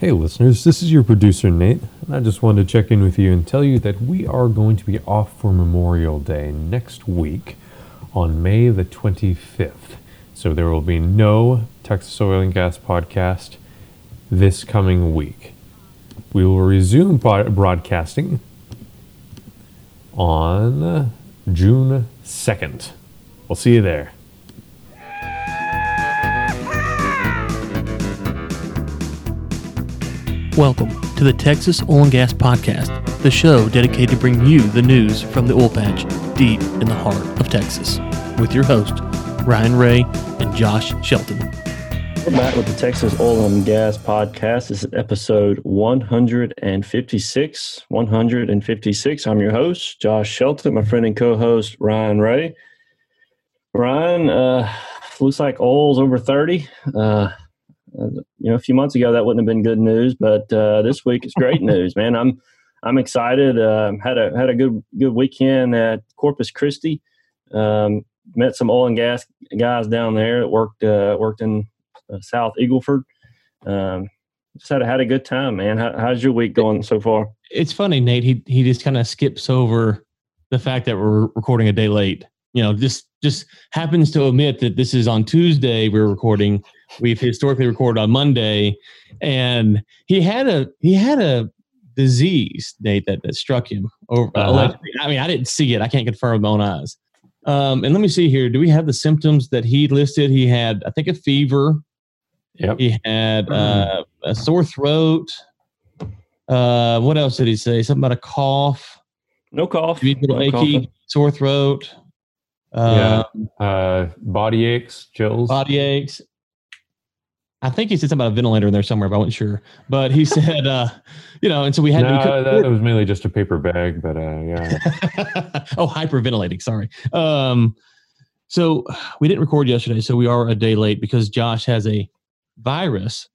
Hey listeners, this is your producer Nate, and I just wanted to check in with you and tell you that we are going to be off for Memorial Day next week on May the 25th. So there will be no Texas Oil and Gas Podcast this coming week. We will resume broadcasting on June 2nd. We'll see you there. Welcome to the Texas Oil and Gas Podcast, the show dedicated to bring you the news from the oil patch deep in the heart of Texas, with your hosts, Ryan Ray and Josh Shelton. We're back with the Texas Oil and Gas Podcast. This is episode 156. I'm your host, Josh Shelton, my friend and co-host, Ryan Ray. Ryan, looks like oil's over 30. A few months ago that wouldn't have been good news, but this week it's great news, man. I'm excited. Had a good weekend at Corpus Christi. Met some oil and gas guys down there that worked in South Eagleford. Just had a good time, man. How's your week going so far? It's funny, Nate. He just kind of skips over the fact that we're recording a day late. You know, just happens to omit that this is on Tuesday we're recording. We've historically recorded on Monday, and he had a disease, Nate, that struck him. Allegedly. I mean, I didn't see it. I can't confirm with my own eyes. And let me see here. Do we have the symptoms that he listed? He had, I think, a fever. Yep. He had a sore throat. What else did he say? Something about a cough. No cough. Maybe a little achy, coughing. Sore throat. Body aches, chills. Body aches. I think he said something about a ventilator in there somewhere, but I wasn't sure. But he said, and so we had... it was mainly just a paper bag, but yeah. Oh, hyperventilating, sorry. So we didn't record yesterday, so we are a day late because Josh has a virus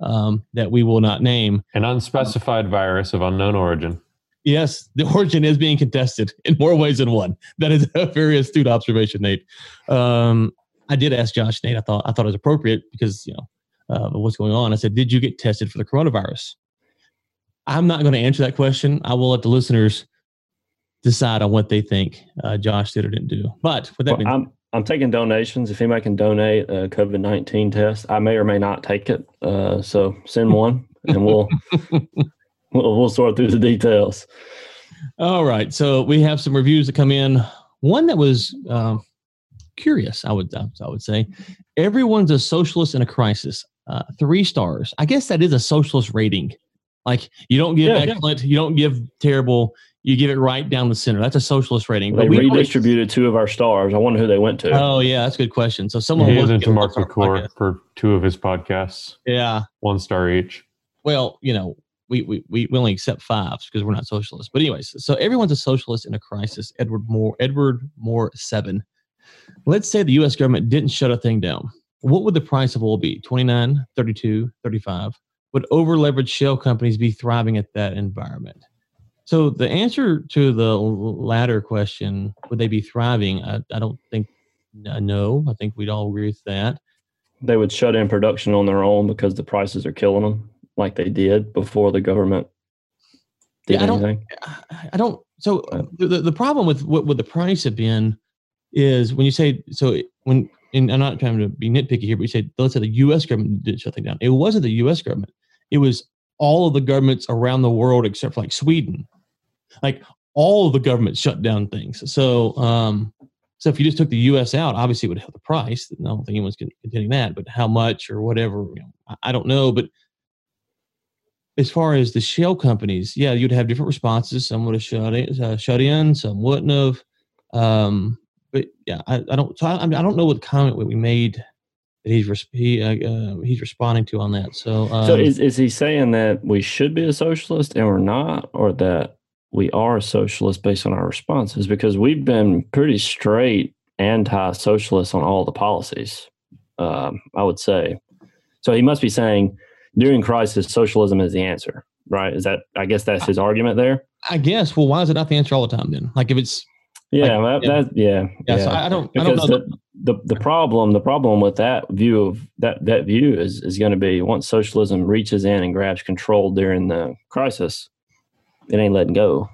that we will not name. An unspecified virus of unknown origin. Yes, the origin is being contested in more ways than one. That is a very astute observation, Nate. I did ask Josh, Nate, I thought it was appropriate because, what's going on? I said, did you get tested for the coronavirus? I'm not going to answer that question. I will let the listeners decide on what they think Josh did or didn't do. But with that I'm taking donations. If anybody can donate a COVID-19 test, I may or may not take it. So send one, and we'll sort through the details. All right. So we have some reviews that come in. One that was curious, I would say. Everyone's a socialist in a crisis. 3 stars. I guess that is a socialist rating. Like, you don't give excellent, You don't give terrible, you give it right down the center. That's a socialist rating. They redistributed 2 of our stars. I wonder who they went to. Oh, yeah, that's a good question. So someone went to Mark McCourt for 2 of his podcasts. Yeah. 1 star each. Well, we only accept 5s because we're not socialists. But anyways, so everyone's a socialist in a crisis. Edward Moore 7. Let's say the U.S. government didn't shut a thing down. What would the price of oil be? $29, $32, $35? Would over-leveraged shale companies be thriving at that environment? So the answer to the latter question, would they be thriving? I don't think, no. I think we'd all agree with that. They would shut in production on their own because the prices are killing them, like they did before the government did anything. The problem with what would the price have been is when you say, and I'm not trying to be nitpicky here, but you say, let's say the U.S. government did something down. It wasn't the U.S. government. It was all of the governments around the world except for like Sweden. Like all of the governments shut down things. So if you just took the U.S. out, obviously it would help the price. I don't think anyone's contending that, but how much or whatever, I don't know. But as far as the shale companies, yeah, you'd have different responses. Some would have shut in, some wouldn't have. But yeah, I don't know what comment we made that he's responding to on that. So, is he saying that we should be a socialist and we're not, or that we are a socialist based on our responses? Because we've been pretty straight anti-socialist on all the policies, I would say. So he must be saying during crisis, socialism is the answer, right? Is that? I guess that's his argument there. I guess. Well, why is it not the answer all the time then? Like if it's. Yeah, yeah. So I don't know. The problem with that view of that view is going to be, once socialism reaches in and grabs control during the crisis, it ain't letting go.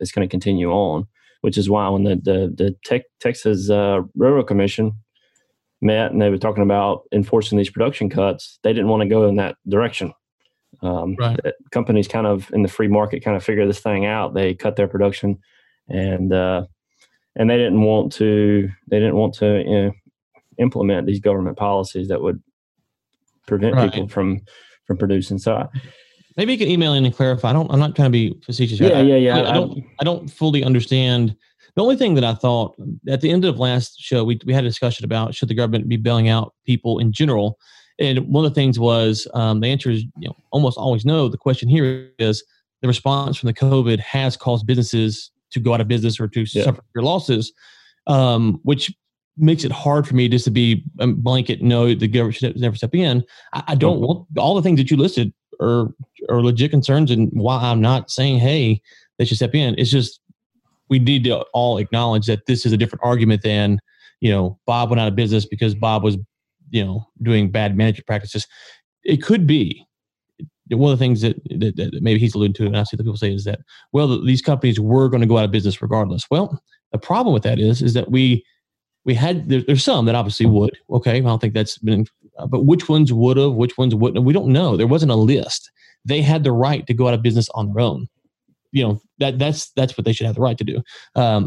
It's going to continue on, which is why when the Texas Railroad Commission met and they were talking about enforcing these production cuts, they didn't want to go in that direction. Right. That companies kind of in the free market kind of figure this thing out. They cut their production, and they didn't want to implement these government policies that would prevent people from producing. So maybe you can email in and clarify. I'm not trying to be facetious. Yeah. I don't fully understand. The only thing that I thought at the end of last show, we had a discussion about should the government be bailing out people in general. And one of the things was the answer is almost always no. The question here is the response from the COVID has caused businesses to go out of business or to suffer your losses, which makes it hard for me just to be a blanket no, the government should never step in. I don't want all the things that you listed are legit concerns, and why I'm not saying, hey, they should step in. It's just we need to all acknowledge that this is a different argument than, Bob went out of business because Bob was doing bad management practices. It could be one of the things that maybe he's alluding to, and I see the people say is that, well, these companies were going to go out of business regardless. Well, the problem with that is that we had, there's some that obviously would. Okay. I don't think that's been, but which ones would have, which ones wouldn't have, we don't know. There wasn't a list. They had the right to go out of business on their own. That's what they should have the right to do.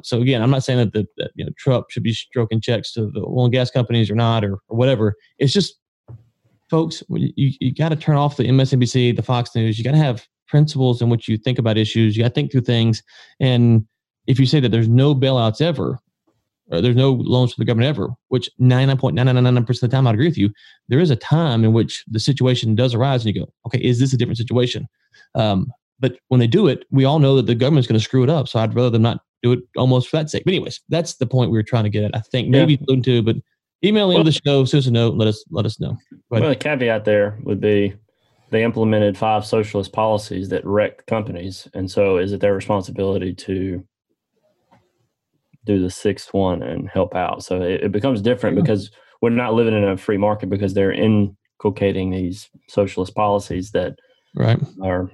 So again, I'm not saying that Trump should be stroking checks to the oil and gas companies or not, or whatever. It's just, folks, you got to turn off the MSNBC, the Fox News. You got to have principles in which you think about issues. You got to think through things. And if you say that there's no bailouts ever, or there's no loans for the government ever, which 99.999% of the time, I'd agree with you. There is a time in which the situation does arise and you go, okay, is this a different situation? But when they do it, we all know that the government's going to screw it up. So I'd rather them not do it almost for that sake. But anyways, that's the point we were trying to get at, I think. Maybe alluding to, but email into the show, send us a note, let us know. Well, the caveat there would be they implemented 5 socialist policies that wrecked companies. And so is it their responsibility to do the 6th one and help out? So it becomes different because we're not living in a free market because they're inculcating these socialist policies that are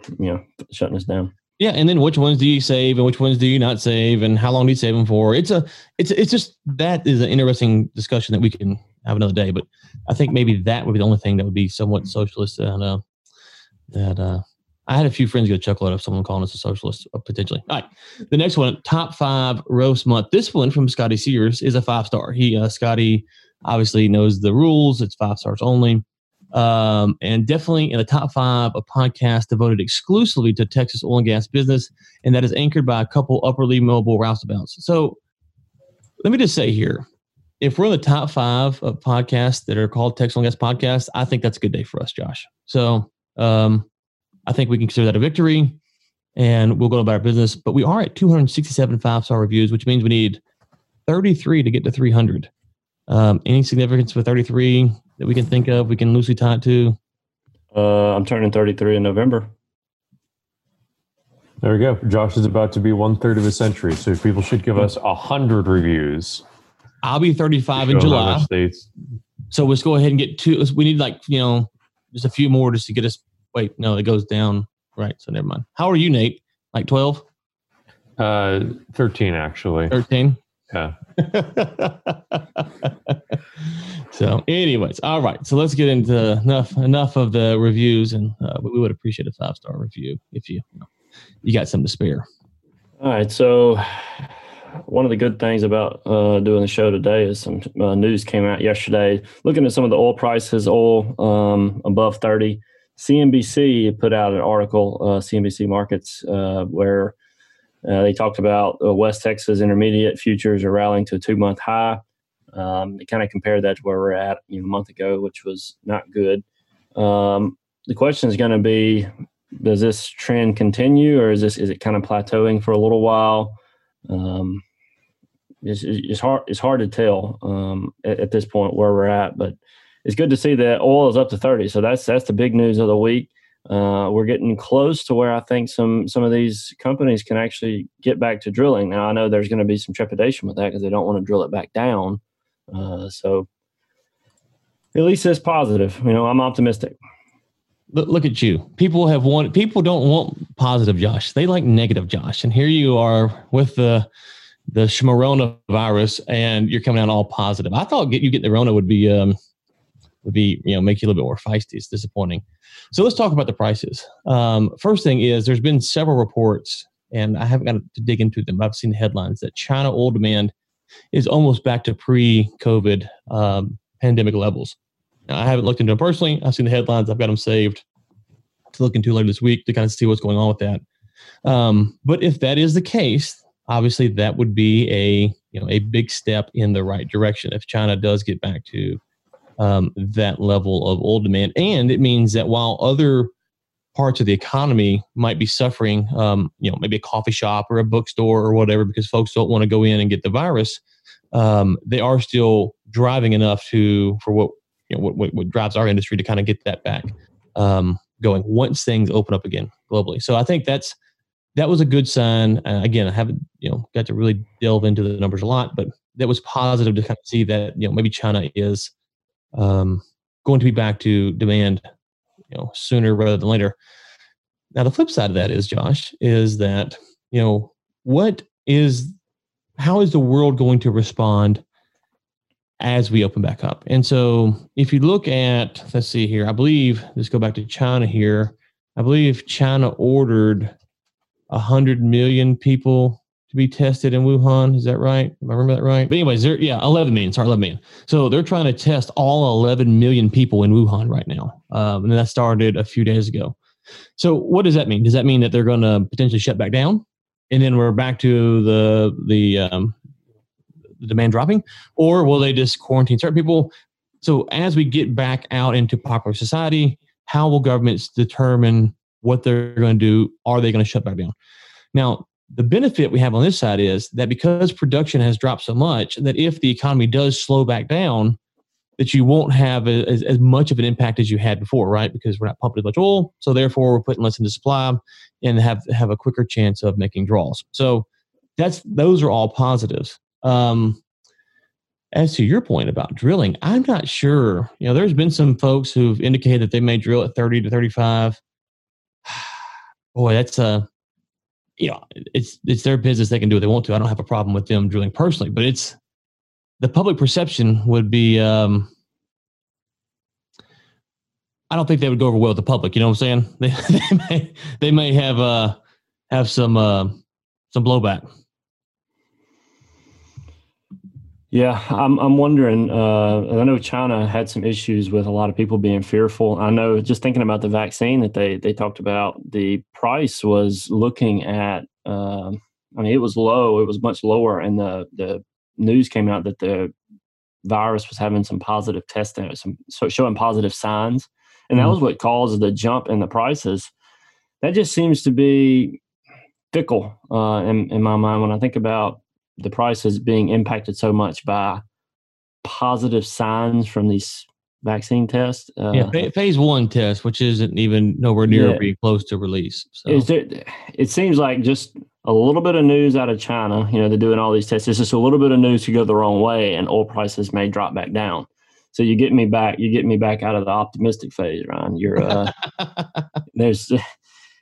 shutting us down. Yeah, and then which ones do you save and which ones do you not save, and how long do you save them for? It's just, that is an interesting discussion that we can have another day. But I think maybe that would be the only thing that would be somewhat socialist. And I had a few friends get a chuckle out of someone calling us a socialist potentially. All right, the next one, top 5 roast month. This one from Scotty Sears is a 5-star. He Scotty obviously knows the rules. It's 5 stars only. And definitely in the top 5, a podcast devoted exclusively to Texas oil and gas business, and that is anchored by a couple upperly mobile roustabouts. So let me just say here, if we're in the top 5 of podcasts that are called Texas oil and gas podcasts, I think that's a good day for us, Josh. So I think we can consider that a victory, and we'll go about our business. But we are at 267 5-star reviews, which means we need 33 to get to 300. Any significance for 33? That we can think of, we can loosely tie it to? I'm turning 33 in November. There we go. Josh is about to be 1/3 of a century, so people should give us 100 reviews. I'll be 35 in July. So let's go ahead and get 2. We need just a few more just to get us. Wait, no, it goes down. Right, so never mind. How are you, Nate? Like 12? 13, actually. 13? Yeah. So anyways, all right. So let's get into enough of the reviews, and we would appreciate a 5-star review if you got some to spare. All right. So one of the good things about doing the show today is some news came out yesterday. Looking at some of the oil prices, oil above 30. CNBC put out an article, CNBC Markets, where they talked about West Texas Intermediate futures are rallying to a 2-month high. They kind of compared that to where we're at a month ago, which was not good. The question is going to be, does this trend continue, or is it kind of plateauing for a little while? It's hard to tell at this point where we're at, but it's good to see that oil is up to 30. So that's the big news of the week. We're getting close to where I think some of these companies can actually get back to drilling. Now, I know there's going to be some trepidation with that because they don't want to drill it back down. So at least it's positive. You know, I'm optimistic. Look at you. People don't want positive Josh. They like negative Josh. And here you are with the Shmarona virus, and you're coming out all positive. I thought getting the Rona would make you a little bit more feisty. It's disappointing. So let's talk about the prices. First thing is there's been several reports, and I haven't got to dig into them, but I've seen the headlines that China oil demand is almost back to pre-COVID pandemic levels. Now, I haven't looked into them personally. I've seen the headlines. I've got them saved to look into later this week to kind of see what's going on with that. But if that is the case, obviously that would be a big step in the right direction if China does get back to that level of oil demand. And it means that while other parts of the economy might be suffering, maybe a coffee shop or a bookstore or whatever, because folks don't want to go in and get the virus, they are still driving enough what drives our industry to kind of get that back going once things open up again globally. So I think that was a good sign. Again, I haven't got to really delve into the numbers a lot, but that was positive to kind of see that maybe China is going to be back to demand sooner rather than later. Now the flip side of that is, Josh, is that how is the world going to respond as we open back up? And so if you look at, let's see here, I believe, let's go back to China here. I believe China ordered 100 million people to be tested in Wuhan. Is that right? Am I remember that right? But anyways, 11 million. So they're trying to test all 11 million people in Wuhan right now. And that started a few days ago. So what does that mean? Does that mean that they're going to potentially shut back down? And then we're back to the demand dropping, or will they just quarantine certain people? So as we get back out into popular society, how will governments determine what they're going to do? Are they going to shut back down? Now, the benefit we have on this side is that because production has dropped so much, that if the economy does slow back down, that you won't have as much of an impact as you had before, right? Because we're not pumping as much oil, so therefore we're putting less into supply and have a quicker chance of making draws. So those are all positives. As to your point about drilling, I'm not sure. There's been some folks who've indicated that they may drill at 30 to 35. Boy, that's it's their business. They can do what they want to. I don't have a problem with them drilling personally, but it's the public perception would be, I don't think they would go over well with the public. You know what I'm saying? They may have some blowback. Yeah, I'm wondering, I know China had some issues with a lot of people being fearful. I know just thinking about the vaccine that they talked about, the price was looking at, it was low, it was much lower. And the news came out that the virus was having some positive testing, showing positive signs. And that was what caused the jump in the prices. That just seems to be fickle in my mind when I think about the price is being impacted so much by positive signs from these vaccine tests. Phase one test, which isn't even nowhere near or be close to release. So. It seems like just a little bit of news out of China, they're doing all these tests. It's just a little bit of news to go the wrong way and oil prices may drop back down. So you get me back out of the optimistic phase, Ryan. You're,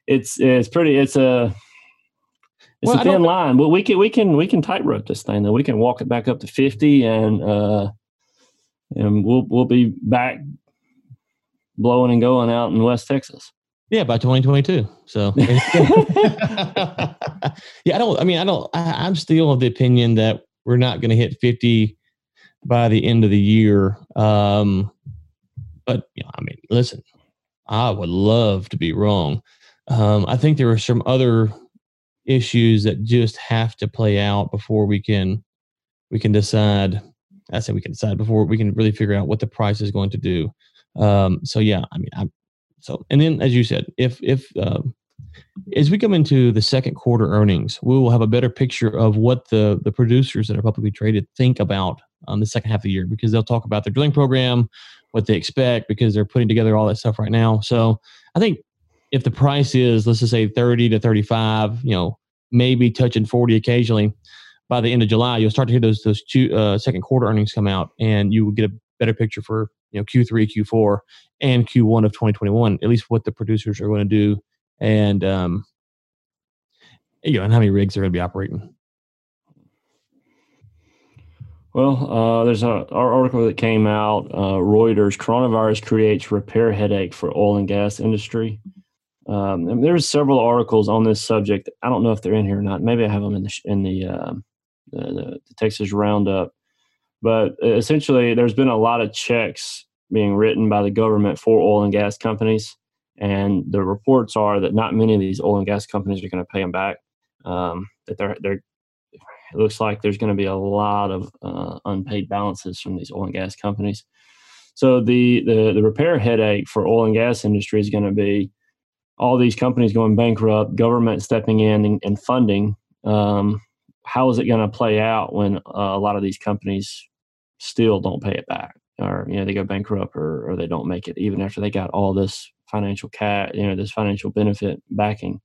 it's a thin line, but we can tightrope this thing though. We can walk it back up to 50 and we'll be back blowing and going out in West Texas. Yeah. By 2022. So I'm still of the opinion that we're not going to hit 50 by the end of the year. Listen, I would love to be wrong. I think there are some other issues that just have to play out before we can decide. I say we can decide before we can really figure out what the price is going to do. And then as you said, if as we come into the second quarter earnings, we will have a better picture of what the producers that are publicly traded think about the second half of the year, because they'll talk about their drilling program, what they expect, because they're putting together all that stuff right now. So I think if the price is, let's just say 30 to 35, maybe touching 40 occasionally, by the end of July, you'll start to hear those two second quarter earnings come out, and you will get a better picture for Q3, Q4, and Q1 of 2021. At least what the producers are going to do, and and how many rigs they're going to be operating. Well, there's an article that came out, Reuters, coronavirus creates repair headache for oil and gas industry. And there's several articles on this subject. I don't know if they're in here or not. Maybe I have them in the Texas Roundup. But essentially, there's been a lot of checks being written by the government for oil and gas companies. And the reports are that not many of these oil and gas companies are going to pay them back, that they're it looks like there's going to be a lot of unpaid balances from these oil and gas companies. So the repair headache for oil and gas industry is going to be all these companies going bankrupt, government stepping in and funding. How is it going to play out when a lot of these companies still don't pay it back, or they go bankrupt, or they don't make it even after they got all this financial this financial benefit backing?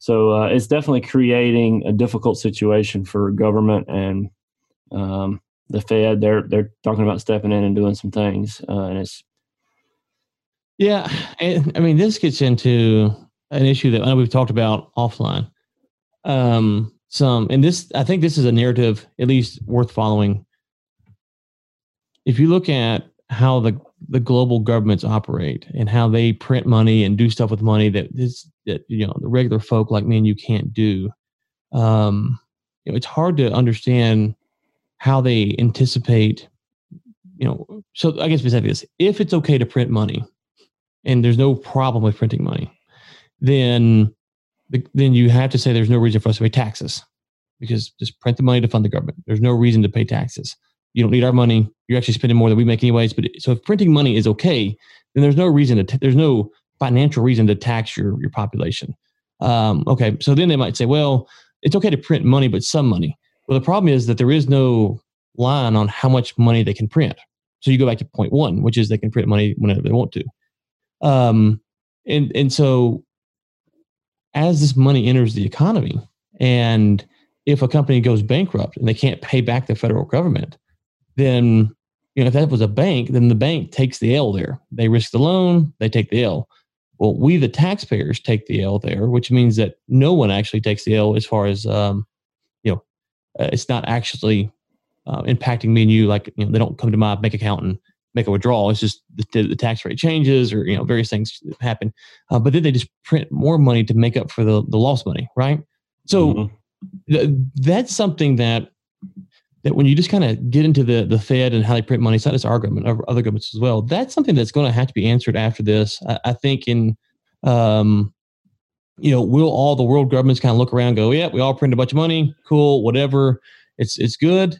So it's definitely creating a difficult situation for government, and the Fed. They're talking about stepping in and doing some things, and it's. Yeah, I mean, this gets into an issue that I know we've talked about offline. I think this is a narrative at least worth following. If you look at how the global governments operate and how they print money and do stuff with money that the regular folk like me and you can't do. It's hard to understand how they anticipate, so I guess we say this, if it's okay to print money and there's no problem with printing money, then you have to say there's no reason for us to pay taxes, because just print the money to fund the government. There's no reason to pay taxes. You don't need our money. You're actually spending more than we make anyways. But so if printing money is okay, then there's no reason to there's no financial reason to tax your population. Okay, so then they might say, well, it's okay to print money, but some money. Well, the problem is that there is no line on how much money they can print. So you go back to point one, which is they can print money whenever they want to. And so as this money enters the economy, and if a company goes bankrupt and they can't pay back the federal government, then, if that was a bank, then the bank takes the L there. They risk the loan, they take the L. Well, we, the taxpayers, take the L there, which means that no one actually takes the L as far as, it's not actually impacting me and you. Like, they don't come to my bank account and make a withdrawal. It's just the tax rate changes, or, various things happen. But then they just print more money to make up for the lost money, right? So that's something that when you just kind of get into the Fed and how they print money, it's not just our government, other governments as well. That's something that's going to have to be answered after this. I think will all the world governments kind of look around and go, yeah, we all print a bunch of money. Cool, whatever. It's good.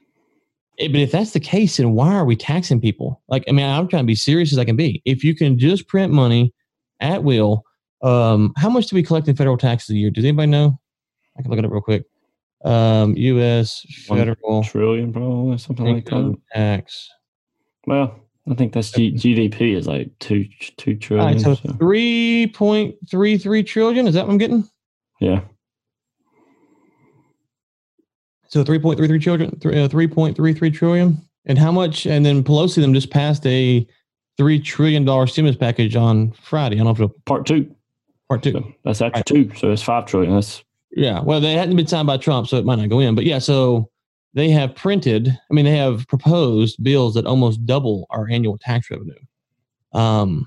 But if that's the case, then why are we taxing people? Like, I mean, I'm trying to be serious as I can be. If you can just print money at will, how much do we collect in federal taxes a year? Does anybody know? I can look it up real quick. U.S. federal trillion, probably something like that. Tax. Well, I think that's GDP is like two trillion. All right, so 3.33 trillion. Is that what I'm getting? Yeah. So 3.33 trillion. 3.33 trillion. And how much? And then Pelosi them just passed a $3 trillion stimulus package on Friday. I don't know if it'll Part two. So that's after right. Two. So it's 5 trillion. That's. Yeah, well, they hadn't been signed by Trump, so it might not go in. But yeah, so they have they have proposed bills that almost double our annual tax revenue. And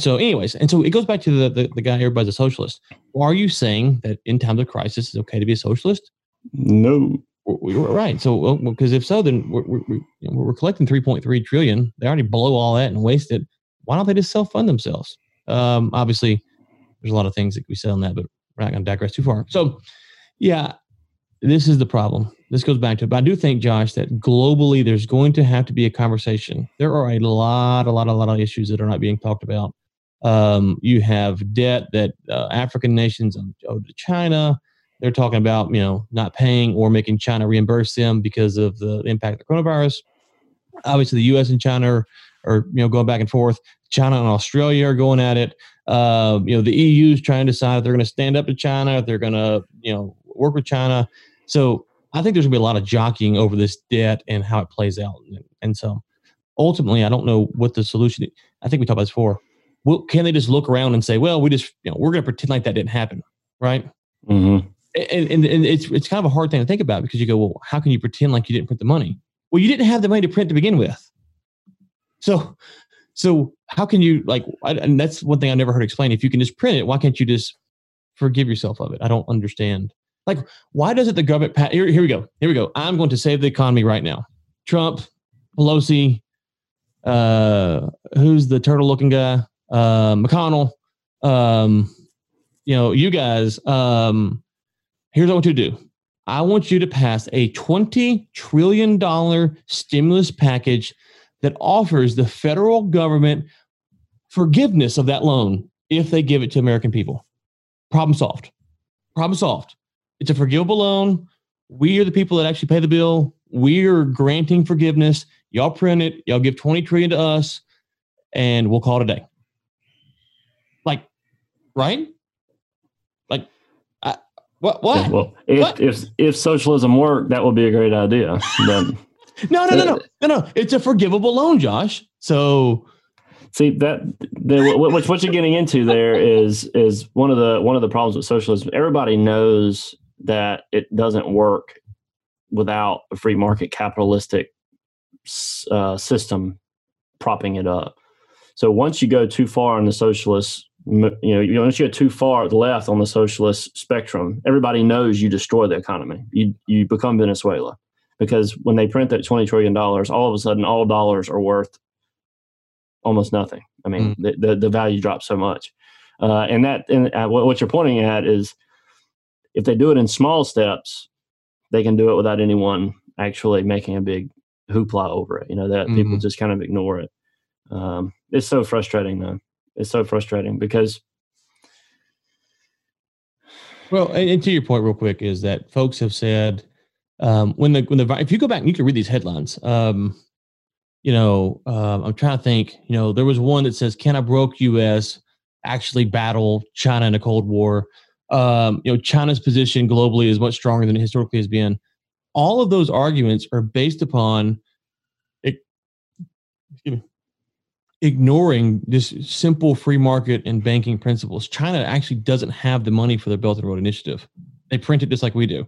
so it goes back to the guy, everybody's a socialist. Well, are you saying that in times of crisis it's okay to be a socialist? No. Right. So, because if so, then we're collecting $3.3 trillion. They already blow all that and waste it. Why don't they just self-fund themselves? Obviously, there's a lot of things that we said on that, but we're not going to digress too far. So, yeah, this is the problem. This goes back to it. But I do think, Josh, that globally there's going to have to be a conversation. There are a lot of issues that are not being talked about. You have debt that African nations owe to China. They're talking about, not paying or making China reimburse them because of the impact of the coronavirus. Obviously, the U.S. and China are going back and forth. China and Australia are going at it. The EU is trying to decide if they're going to stand up to China, if they're going to, work with China. So I think there's going to be a lot of jockeying over this debt and how it plays out. And so ultimately, I don't know what the solution is. I think we talked about this before. Well, can they just look around and say, well, we just, you know, we're going to pretend like that didn't happen, right? Mm-hmm. And it's kind of a hard thing to think about because you go, well, how can you pretend like you didn't print the money? Well, you didn't have the money to print to begin with. So how can you, like, and that's one thing I never heard explained. If you can just print it, why can't you just forgive yourself of it? I don't understand. Like, why doesn't the government, here we go. I'm going to save the economy right now. Trump, Pelosi, who's the turtle looking guy? McConnell, you know, you guys, here's what I want you to do. I want you to pass a $20 trillion stimulus package that offers the federal government forgiveness of that loan if they give it to American people. Problem solved. Problem solved. It's a forgivable loan. We are the people that actually pay the bill. We are granting forgiveness. Y'all print it. Y'all give $20 trillion to us, and we'll call it a day. Like, right? Like, what? Well, if socialism worked, that would be a great idea. But No. It's a forgivable loan, Josh. So, see that what you're getting into there is one of the problems with socialism. Everybody knows that it doesn't work without a free market capitalistic system propping it up. So once you go too far on the socialist, once you go too far to the left on the socialist spectrum, everybody knows you destroy the economy. You become Venezuela. Because when they print that $20 trillion, all of a sudden, all dollars are worth almost nothing. I mean, the value drops so much. What you're pointing at is if they do it in small steps, they can do it without anyone actually making a big hoopla over it. You know, that people just kind of ignore it. It's so frustrating, though. It's so frustrating because... Well, and to your point real quick is that folks have said... When the if you go back and you can read these headlines, I'm trying to think, there was one that says, can a broke U.S. actually battle China in a Cold War? China's position globally is much stronger than it historically has been. All of those arguments are based upon ignoring this simple free market and banking principles. China actually doesn't have the money for their Belt and Road Initiative. They print it just like we do.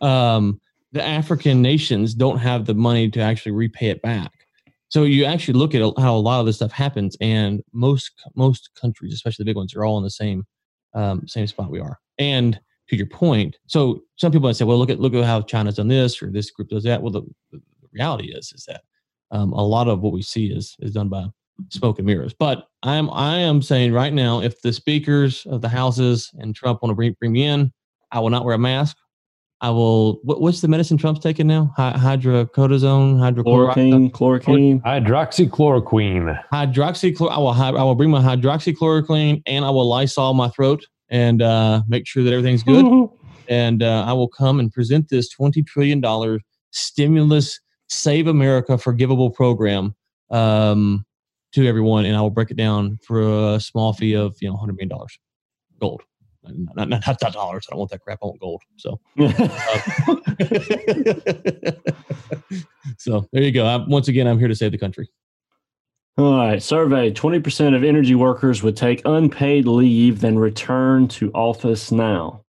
The African nations don't have the money to actually repay it back. So you actually look at how a lot of this stuff happens, and most countries, especially the big ones, are all in the same spot we are. And to your point, so some people might say, well, look at how China's done this or this group does that. Well, the reality is that a lot of what we see is done by smoke and mirrors. But I am saying right now, if the speakers of the houses and Trump want to bring me in, I will not wear a mask. I will. What's the medicine Trump's taking now? Hydroxychloroquine. Hydroxychloroquine. I will bring my hydroxychloroquine, and I will Lysol my throat and make sure that everything's good. And I will come and present this $20 trillion stimulus, Save America, forgivable program to everyone, and I will break it down for a small fee of $100 million, gold. Not dollars. I don't want that crap. I want gold. So, so there you go. Once again, I'm here to save the country. All right. Survey: 20% of energy workers would take unpaid leave, then return to office now.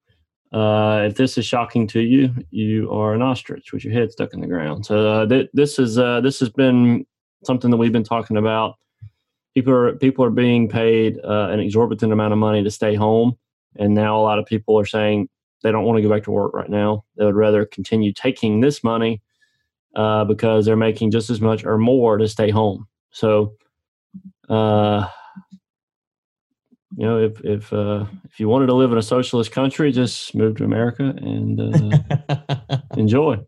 If this is shocking to you, you are an ostrich with your head stuck in the ground. So this has been something that we've been talking about. People are being paid an exorbitant amount of money to stay home. And now a lot of people are saying they don't want to go back to work right now. They would rather continue taking this money because they're making just as much or more to stay home. So, if you wanted to live in a socialist country, just move to America and enjoy.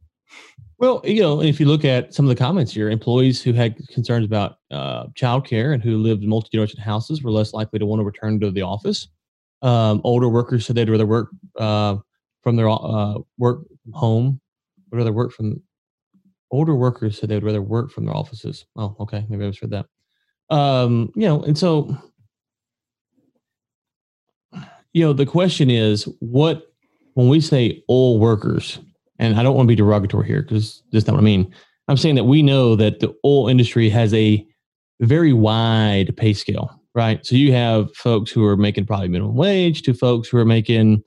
Well, if you look at some of the comments here, employees who had concerns about childcare and who lived in multi-generational houses were less likely to want to return to the office. Older workers said they'd rather work from their offices. Oh, okay. Maybe I misread that. The question is when we say all workers, and I don't want to be derogatory here because that's not what I mean. I'm saying that we know that the oil industry has a very wide pay scale, right? So you have folks who are making probably minimum wage to folks who are making,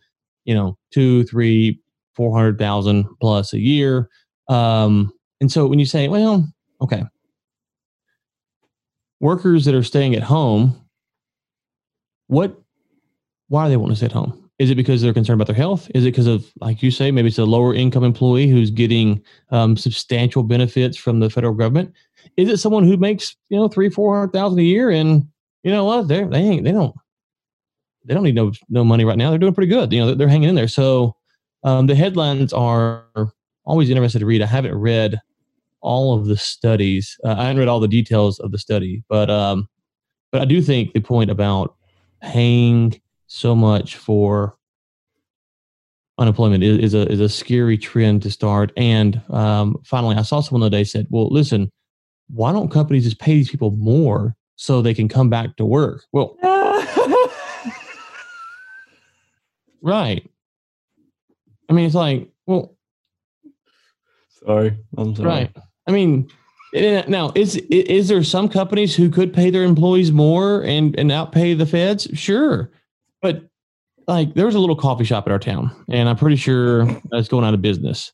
you know, 200,000-400,000 plus a year. And so when you say, well, okay, workers that are staying at home, why do they want to stay at home? Is it because they're concerned about their health? Is it because of, like you say, maybe it's a lower income employee who's getting substantial benefits from the federal government? Is it someone who makes, you know, $300,000-400,000 a year and, you know what, they don't need no money right now. They're doing pretty good. You know, they're hanging in there. So the headlines are always interesting to read. I haven't read all of the studies. I haven't read all the details of the study, but I do think the point about paying so much for unemployment is a scary trend to start. And finally, I saw someone the other day said, well, listen, why don't companies just pay these people more so they can come back to work? Well, right. I mean, it's like, well. Sorry. I'm sorry. Right. I mean, now, is there some companies who could pay their employees more and outpay the feds? Sure. But like, there was a little coffee shop in our town, and I'm pretty sure it's going out of business.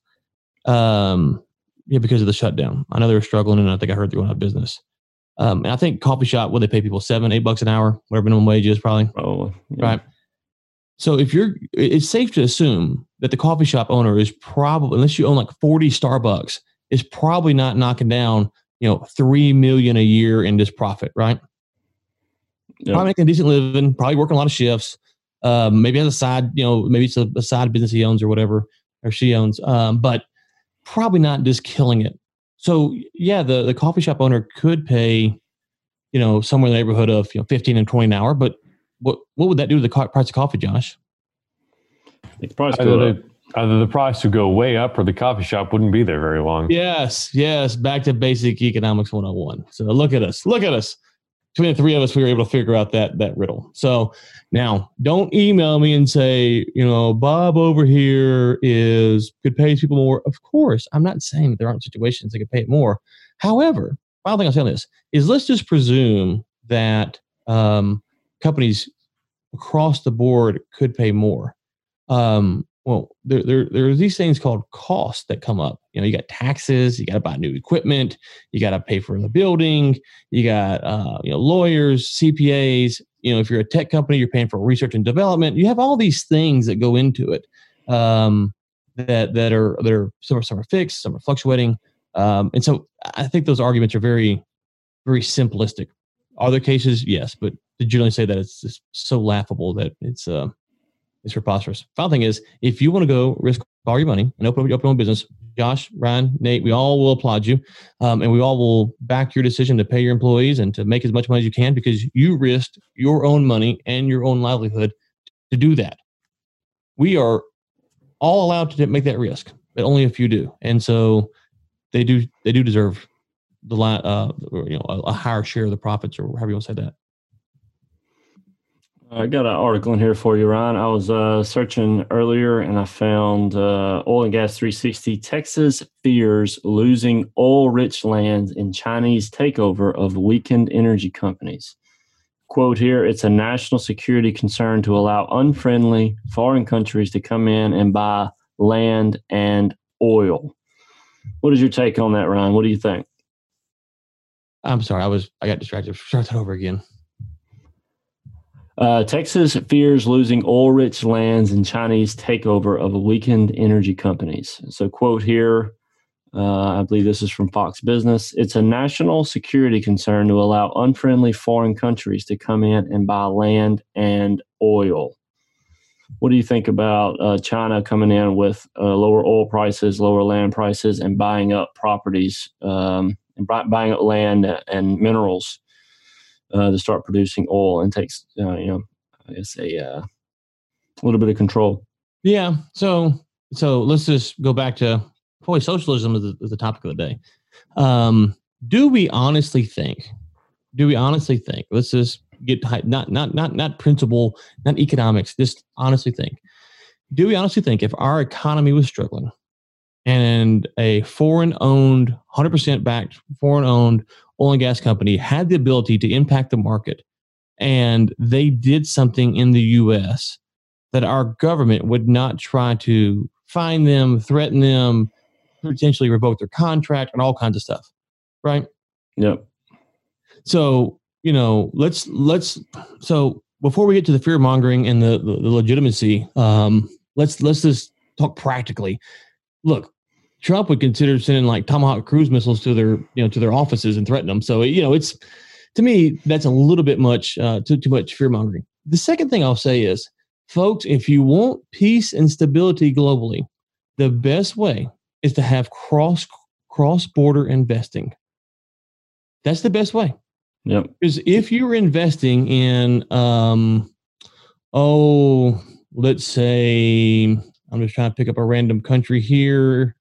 Yeah, because of the shutdown. I know they were struggling, and I think I heard they went out of business. And I think coffee shop, what they pay people, $7-8 an hour, whatever minimum wage is, probably. Oh, yeah. Right. So it's safe to assume that the coffee shop owner is probably, unless you own like 40 Starbucks, is probably not knocking down, you know, $3 million a year in this profit, right? Yep. Probably making a decent living, probably working a lot of shifts. Maybe has a side, you know, maybe it's a side business he owns or whatever, or she owns, but probably not just killing it. So yeah, the coffee shop owner could pay, you know, somewhere in the neighborhood of, you know, $15 and $20 an hour. But what would that do to the price of coffee, Josh? The price either the price would go way up or the coffee shop wouldn't be there very long. Yes. Back to basic economics 101. So look at us. Between the three of us, we were able to figure out that riddle. So now, don't email me and say, you know, Bob over here could pay people more. Of course, I'm not saying that there aren't situations that could pay it more. However, final thing I'm saying this is, let's just presume that companies across the board could pay more. Well, there are these things called costs that come up. You know, you got taxes, you got to buy new equipment, you got to pay for the building, you got, you know, lawyers, CPAs. You know, if you're a tech company, you're paying for research and development. You have all these things that go into it that are some are fixed, some are fluctuating. And so I think those arguments are very, very simplistic. Are there cases? Yes. But to generally say that it's just so laughable that it's preposterous. Final thing is, if you want to go risk all your money and open up your own business, Josh, Ryan, Nate, we all will applaud you. And we all will back your decision to pay your employees and to make as much money as you can, because you risked your own money and your own livelihood to do that. We are all allowed to make that risk, but only a few do. And so they do deserve a higher share of the profits, or however you want to say that. I got an article in here for you, Ryan. I was searching earlier, and I found Oil and Gas 360. Texas fears losing oil-rich lands in Chinese takeover of weakened energy companies. Quote here, it's a national security concern to allow unfriendly foreign countries to come in and buy land and oil. What is your take on that, Ryan? What do you think? I'm sorry. I got distracted. Start that over again. Texas fears losing oil-rich lands and Chinese takeover of weakened energy companies. So quote here, I believe this is from Fox Business. It's a national security concern to allow unfriendly foreign countries to come in and buy land and oil. What do you think about China coming in with lower oil prices, lower land prices, and buying up properties, and buying up land and minerals? To start producing oil and takes, I guess a little bit of control. Yeah. So let's just go back to probably socialism is the topic of the day. Do we honestly think, let's just get not principle, not economics, just honestly think, do we honestly think if our economy was struggling, and a foreign-owned, 100% backed, foreign-owned oil and gas company had the ability to impact the market, and they did something in the U.S. that our government would not try to fine them, threaten them, potentially revoke their contract, and all kinds of stuff, right? Yep. So, you know, so before we get to the fear mongering and the legitimacy, let's just talk practically. Look, Trump would consider sending like Tomahawk cruise missiles to their, you know, to their offices and threaten them. So, you know, it's, to me, that's a little bit much, too much fear mongering. The second thing I'll say is, folks, if you want peace and stability globally, the best way is to have cross-border investing. That's the best way. Yep. Because if you're investing in, let's say, I'm just trying to pick up a random country here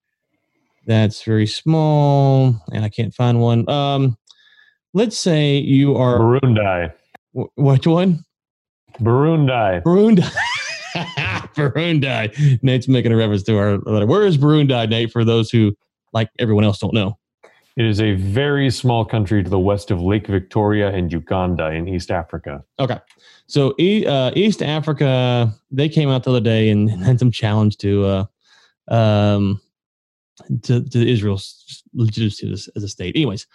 that's very small, and I can't find one. Let's say you are... Burundi. Which one? Burundi. Burundi. Nate's making a reference to our letter. Where is Burundi, Nate, for those who, like everyone else, don't know? It is a very small country to the west of Lake Victoria and Uganda in East Africa. Okay. So East Africa, they came out the other day and had some challenge to Israel's legitimacy as a state. Anyways,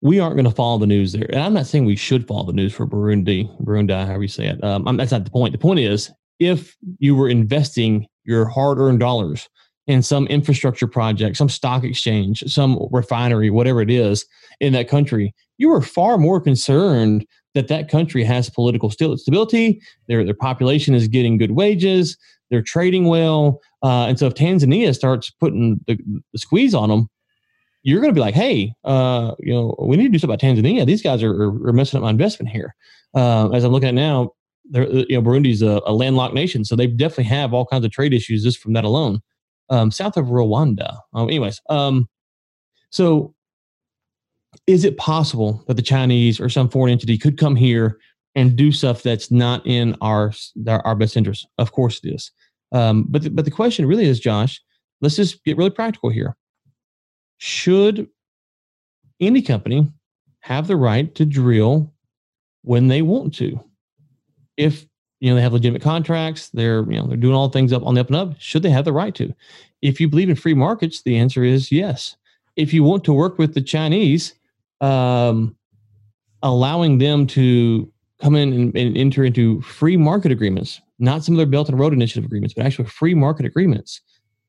we aren't going to follow the news there. And I'm not saying we should follow the news for Burundi, however you say it. That's not the point. The point is, if you were investing your hard-earned dollars in some infrastructure project, some stock exchange, some refinery, whatever it is in that country, you are far more concerned that that country has political stability, their population is getting good wages, they're trading well. And so if Tanzania starts putting the squeeze on them, you're going to be like, hey, you know, we need to do something about Tanzania. These guys are messing up my investment here. As I'm looking at now, you know, Burundi's a landlocked nation, so they definitely have all kinds of trade issues just from that alone. South of Rwanda. So is it possible that the Chinese or some foreign entity could come here and do stuff that's not in our best interest? Of course it is. But the question really is, Josh, let's just get really practical here. Should any company have the right to drill when they want to? If, you know, they have legitimate contracts, they're doing all things up on the up and up, should they have the right to? If you believe in free markets, the answer is yes. If you want to work with the Chinese, allowing them to come in and enter into free market agreements, not some of their Belt and Road Initiative agreements, but actual free market agreements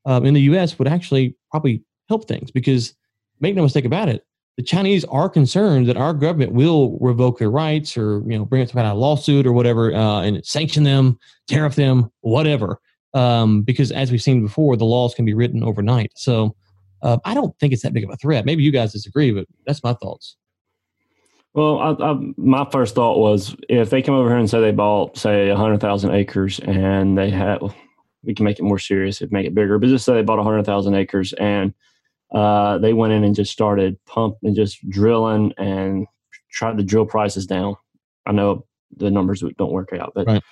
in the U.S. would actually probably help things, because make no mistake about it, the Chinese are concerned that our government will revoke their rights or, you know, bring up some kind of lawsuit or whatever, and sanction them, tariff them, whatever. Because as we've seen before, the laws can be written overnight. So I don't think it's that big of a threat. Maybe you guys disagree, but that's my thoughts. Well, my first thought was, if they come over here and say they bought, say, 100,000 acres and they had, we can make it more serious, make it bigger, but just say they bought 100,000 acres and they went in and just started pumping and just drilling and tried to drill prices down. I know the numbers don't work out, but right.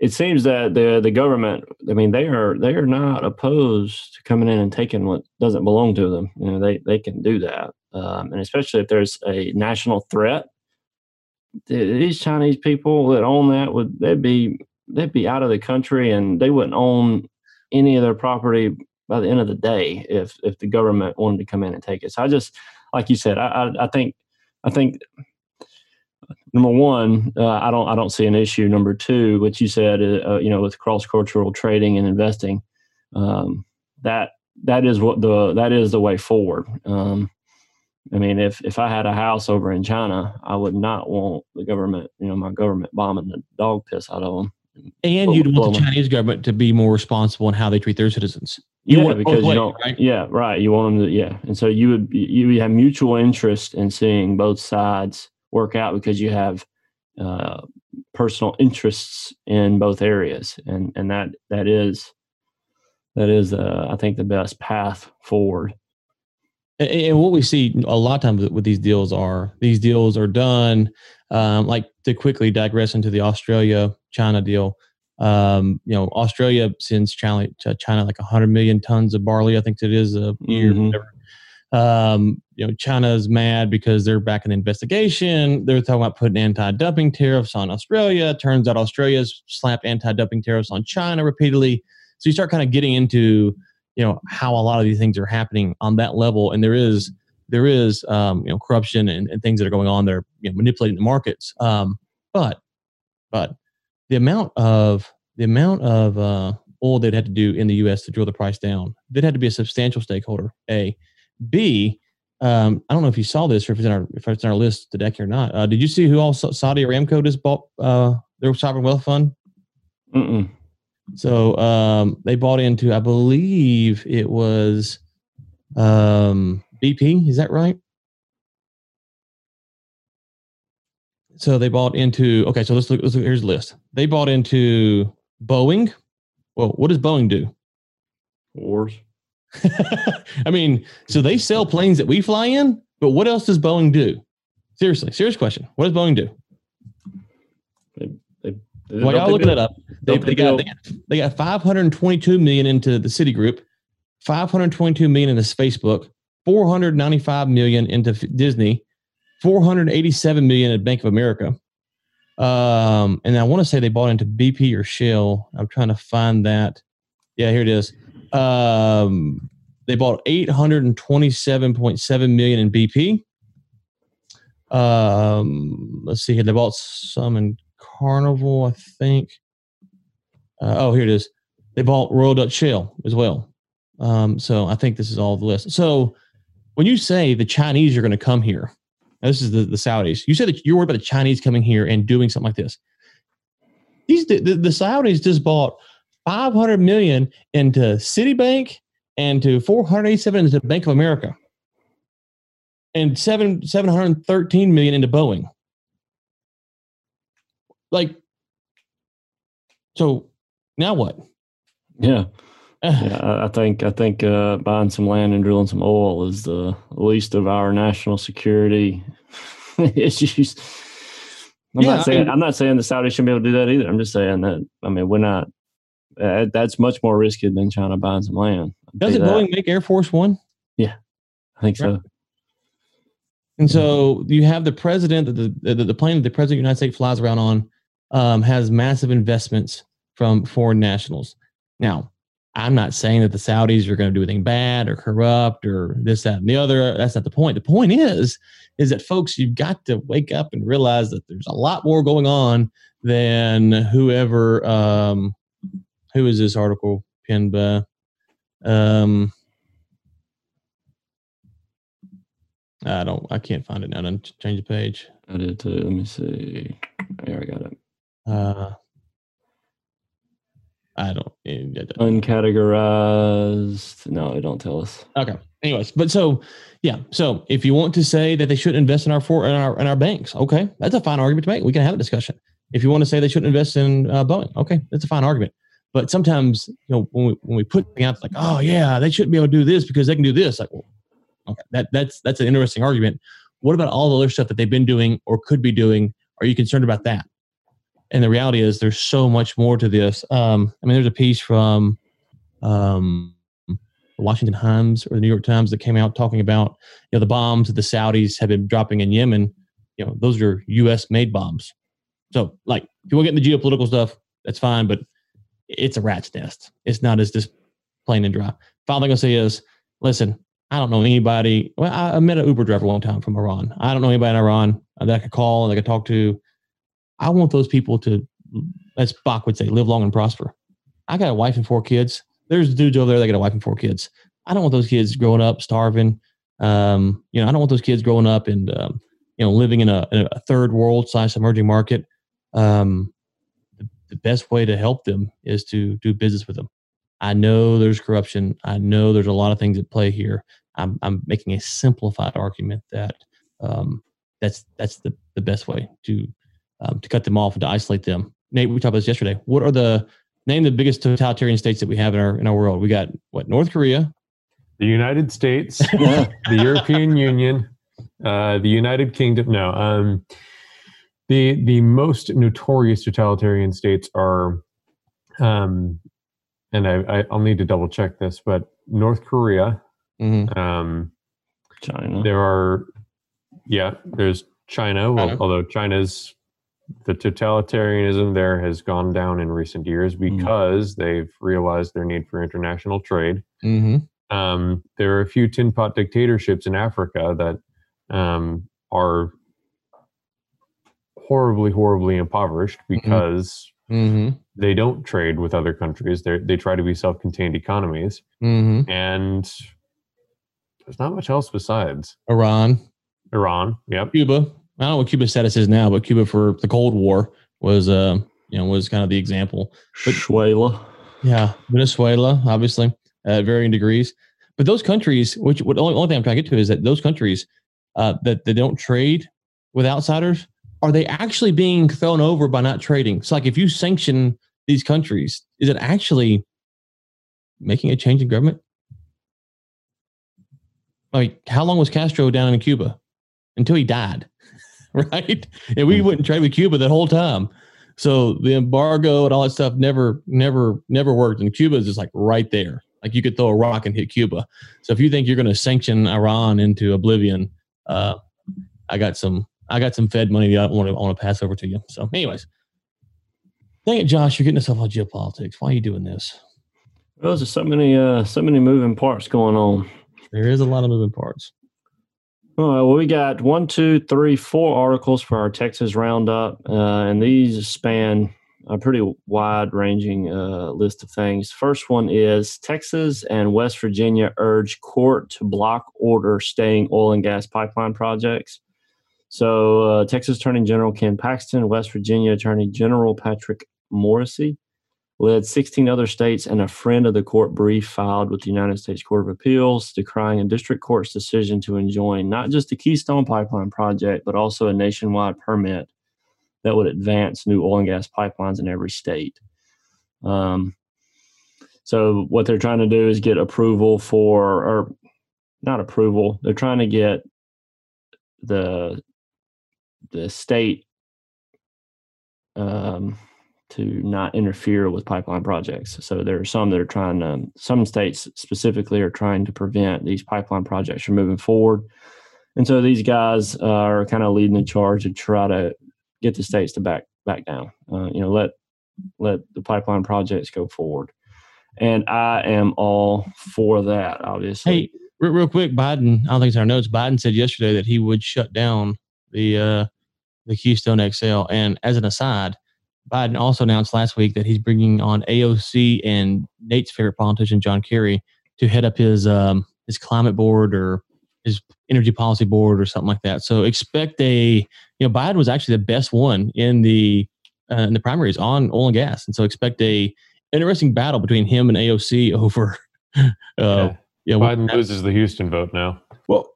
It seems that the government, I mean, they are not opposed to coming in and taking what doesn't belong to them. You know, they can do that. And especially if there's a national threat, these Chinese people that own that they'd be out of the country, and they wouldn't own any of their property by the end of the day, if the government wanted to come in and take it. So I just, like you said, I think number one, I don't see an issue. Number two, what you said, you know, with cross-cultural trading and investing, that is the way forward. I mean, if I had a house over in China, I would not want the government, you know, my government bombing the dog piss out of them. And you'd want the Chinese government to be more responsible in how they treat their citizens. You want them to, yeah. And so you would have mutual interest in seeing both sides work out, because you have personal interests in both areas, and that is I think the best path forward. And what we see a lot of times with these deals are done, like, to quickly digress into the Australia-China deal. Australia sends China like 100 million tons of barley, I think it is, a year. Mm-hmm. Whatever. China's mad because they're back in the investigation. They're talking about putting anti-dumping tariffs on Australia. Turns out Australia's slapped anti-dumping tariffs on China repeatedly. So you start kind of getting into, how a lot of these things are happening on that level. And there is corruption and things that are going on there, manipulating the markets. But the amount of oil they'd have to do in the U.S. to drill the price down, they'd have to be a substantial stakeholder, A. B, I don't know if you saw this or if it's in our list today or not. Did you see who all Saudi Aramco just bought their sovereign wealth fund? Mm-mm. So they bought into, I believe it was BP. Is that right? So they bought into. Okay, so let's look. Here's the list. They bought into Boeing. Well, what does Boeing do? Wars. I mean, so they sell planes that we fly in, but what else does Boeing do? Seriously, serious question. What does Boeing do? While y'all looking that up, they got $522 million into the Citigroup, $522 million into Facebook, $495 million into Disney, $487 million at Bank of America. And I want to say they bought into BP or Shell. I'm trying to find that. Yeah, here it is. They bought $827.7 million in BP. Let's see here. They bought some in Carnival, I think. Here it is. They bought Royal Dutch Shell as well. So I think this is all the list. So when you say the Chinese are going to come here, this is the Saudis. You said that you're worried about the Chinese coming here and doing something like this. The Saudis just bought $500 million into Citibank and to $487 million into Bank of America, and $713 million into Boeing. Like, so now what? Yeah, I think buying some land and drilling some oil is the least of our national security issues. I'm not saying the Saudis shouldn't be able to do that either. I'm just saying that we're not. That's much more risky than China buying some land. Doesn't Boeing make Air Force One? Yeah, I think so. And so you have the president, the plane that the president of the United States flies around on has massive investments from foreign nationals. Now, I'm not saying that the Saudis are going to do anything bad or corrupt or this, that, and the other. That's not the point. The point is that, folks, you've got to wake up and realize that there's a lot more going on than whoever... who is this article penned by? I can't find it now. Then change the page. I did too. Let me see. Here, I got it. Uncategorized. No, it don't tell us. Okay. Anyways, but so yeah. So if you want to say that they shouldn't invest in our banks, okay, that's a fine argument to make. We can have a discussion. If you want to say they shouldn't invest in Boeing, okay, that's a fine argument. But sometimes, when we put things out, it's like, oh yeah, they shouldn't be able to do this because they can do this. Like, well, okay, that's an interesting argument. What about all the other stuff that they've been doing or could be doing? Are you concerned about that? And the reality is, there's so much more to this. There's a piece from the Washington Times or the New York Times that came out talking about the bombs that the Saudis have been dropping in Yemen. Those are U.S. made bombs. So, like, if you want to get into geopolitical stuff, that's fine, but it's a rat's nest. It's not as just plain and dry. Final thing I'll say is, listen, I don't know anybody. Well, I met an Uber driver one time from Iran. I don't know anybody in Iran that I could call and I could talk to. I want those people to, as Bach would say, live long and prosper. I got a wife and 4 kids. There's dudes over there that got a wife and 4 kids. I don't want those kids growing up starving. I don't want those kids growing up and living in a third world / emerging market. The best way to help them is to do business with them. I know there's corruption. I know there's a lot of things at play here. I'm making a simplified argument that that's the best way to cut them off and to isolate them. Nate, we talked about this yesterday. What are the biggest totalitarian states that we have in our world? We got what? North Korea, the United States, the European Union, the United Kingdom. No. The most notorious totalitarian states are and I'll need to double check this, but North Korea, China. There's China. Well, although China's the totalitarianism there has gone down in recent years because they've realized their need for international trade. There are a few tin pot dictatorships in Africa that are horribly, horribly impoverished because they don't trade with other countries. They try to be self-contained economies. And there's not much else besides. Iran, yep. Cuba. I don't know what Cuba's status is now, but Cuba for the Cold War was kind of the example. Venezuela, obviously, at varying degrees. But those countries, only thing I'm trying to get to is that those countries that they don't trade with outsiders, are they actually being thrown over by not trading? So, like, if you sanction these countries, is it actually making a change in government? Like, how long was Castro down in Cuba? Until he died. Right? And we wouldn't trade with Cuba the whole time. So the embargo and all that stuff never worked. And Cuba is just like right there. Like you could throw a rock and hit Cuba. So if you think you're going to sanction Iran into oblivion, I got some Fed money that I want to pass over to you. So anyways, dang it, Josh, you're getting yourself on geopolitics. Why are you doing this? Well, there's just so many moving parts going on. There is a lot of moving parts. All right, well, we got 4 articles for our Texas Roundup, and these span a pretty wide-ranging list of things. First one is Texas and West Virginia urge court to block order staying oil and gas pipeline projects. So Texas Attorney General Ken Paxton and West Virginia Attorney General Patrick Morrissey led 16 other states and a friend of the court brief filed with the United States Court of Appeals decrying a district court's decision to enjoin not just the Keystone Pipeline project, but also a nationwide permit that would advance new oil and gas pipelines in every state. So what they're trying to do is get approval for, or not approval, they're trying to get the state to not interfere with pipeline projects. So there are some that are trying to, some states specifically are trying to prevent these pipeline projects from moving forward. And so these guys are kind of leading the charge to try to get the states to back down, let the pipeline projects go forward. And I am all for that, obviously. Hey, real quick, Biden, I don't think it's in our notes, Biden said yesterday that he would shut down the Keystone XL. And as an aside, Biden also announced last week that he's bringing on AOC and Nate's favorite politician, John Kerry, to head up his climate board or his energy policy board or something like that. So expect Biden was actually the best one in the primaries on oil and gas. And so expect a interesting battle between him and AOC over. Biden loses the Houston vote now. Well,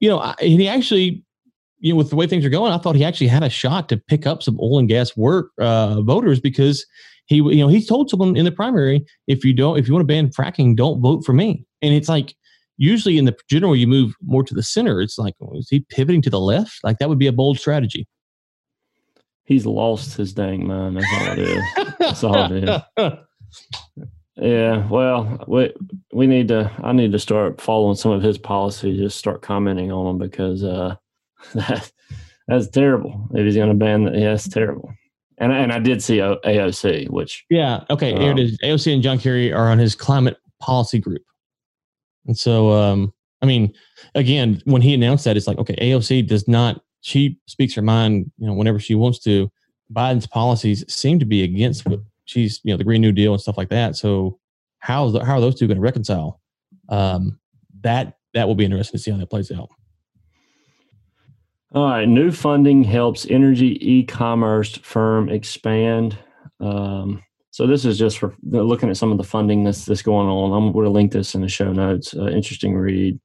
with the way things are going, I thought he actually had a shot to pick up some oil and gas work voters because he told someone in the primary, if you want to ban fracking, don't vote for me. And it's like usually in the general, you move more to the center. It's like, is he pivoting to the left? Like that would be a bold strategy. He's lost his dang mind. That's all it is. That's all it is. Yeah, well, I need to start following some of his policies. Just start commenting on them because. That's terrible. If he's going to ban that, yeah, that's terrible. And I did see AOC, which here it is. AOC and John Kerry are on his climate policy group, and so again, when he announced that, it's like okay, AOC does not. She speaks her mind, whenever she wants to. Biden's policies seem to be against what she's, the Green New Deal and stuff like that. So how are those two going to reconcile? That will be interesting to see how that plays out. All right. New funding helps energy e-commerce firm expand. So this is just for looking at some of the funding that's going on. I'm going to link this in the show notes. Interesting read.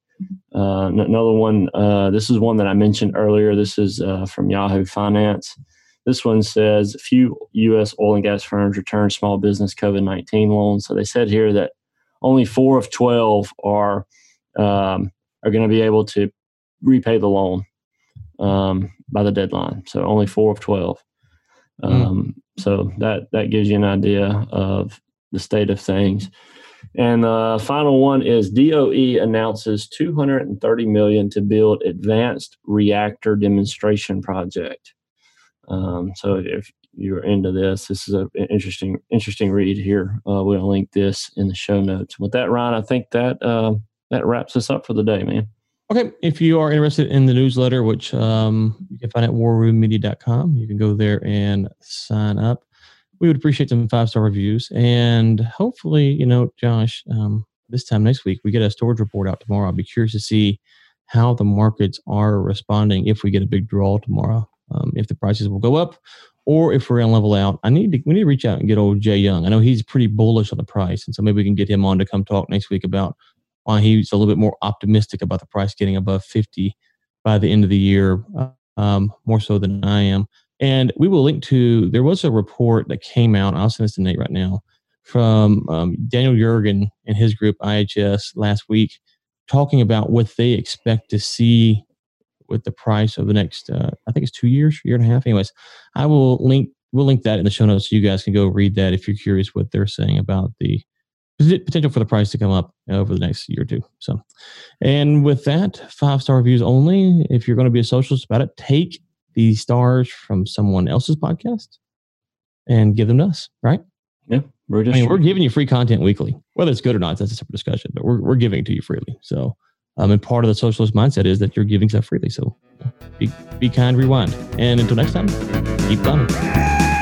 Another one. This is one that I mentioned earlier. This is from Yahoo Finance. This one says few U.S. oil and gas firms return small business COVID-19 loans. So they said here that only 4 of 12 are going to be able to repay the loan by the deadline. So only 4 of 12. So that gives you an idea of the state of things. And the final one is DOE announces $230 million to build advanced reactor demonstration project. So if you're into this, this is an interesting read here. We'll link this in the show notes. With that, Ryan, I think that that wraps us up for the day, man. Okay. If you are interested in the newsletter, which you can find at warroommedia.com, you can go there and sign up. We would appreciate some 5-star reviews, and hopefully, you know, Josh, this time next week, we get a storage report out tomorrow. I'll be curious to see how the markets are responding if we get a big draw tomorrow, if the prices will go up or if we're going to level out. We need to reach out and get old Jay Young. I know he's pretty bullish on the price, and so maybe we can get him on to come talk next week about why he's a little bit more optimistic about the price getting above 50 by the end of the year, more so than I am. And we will link to, there was a report that came out, I'll send this to Nate right now, from Daniel Yergin and his group, IHS, last week, talking about what they expect to see with the price over the next, I think it's 2 years, year and a half. Anyways, we'll link that in the show notes so you guys can go read that if you're curious what they're saying about the potential for the price to come up over the next year or two. So, and with that, 5-star reviews only. If you're going to be a socialist about it, take the stars from someone else's podcast and give them to us, right? Yeah. We're giving you free content weekly, whether it's good or not. That's a separate discussion, but we're giving it to you freely. So, and part of the socialist mindset is that you're giving stuff freely. So be kind, rewind. And until next time, keep climbing.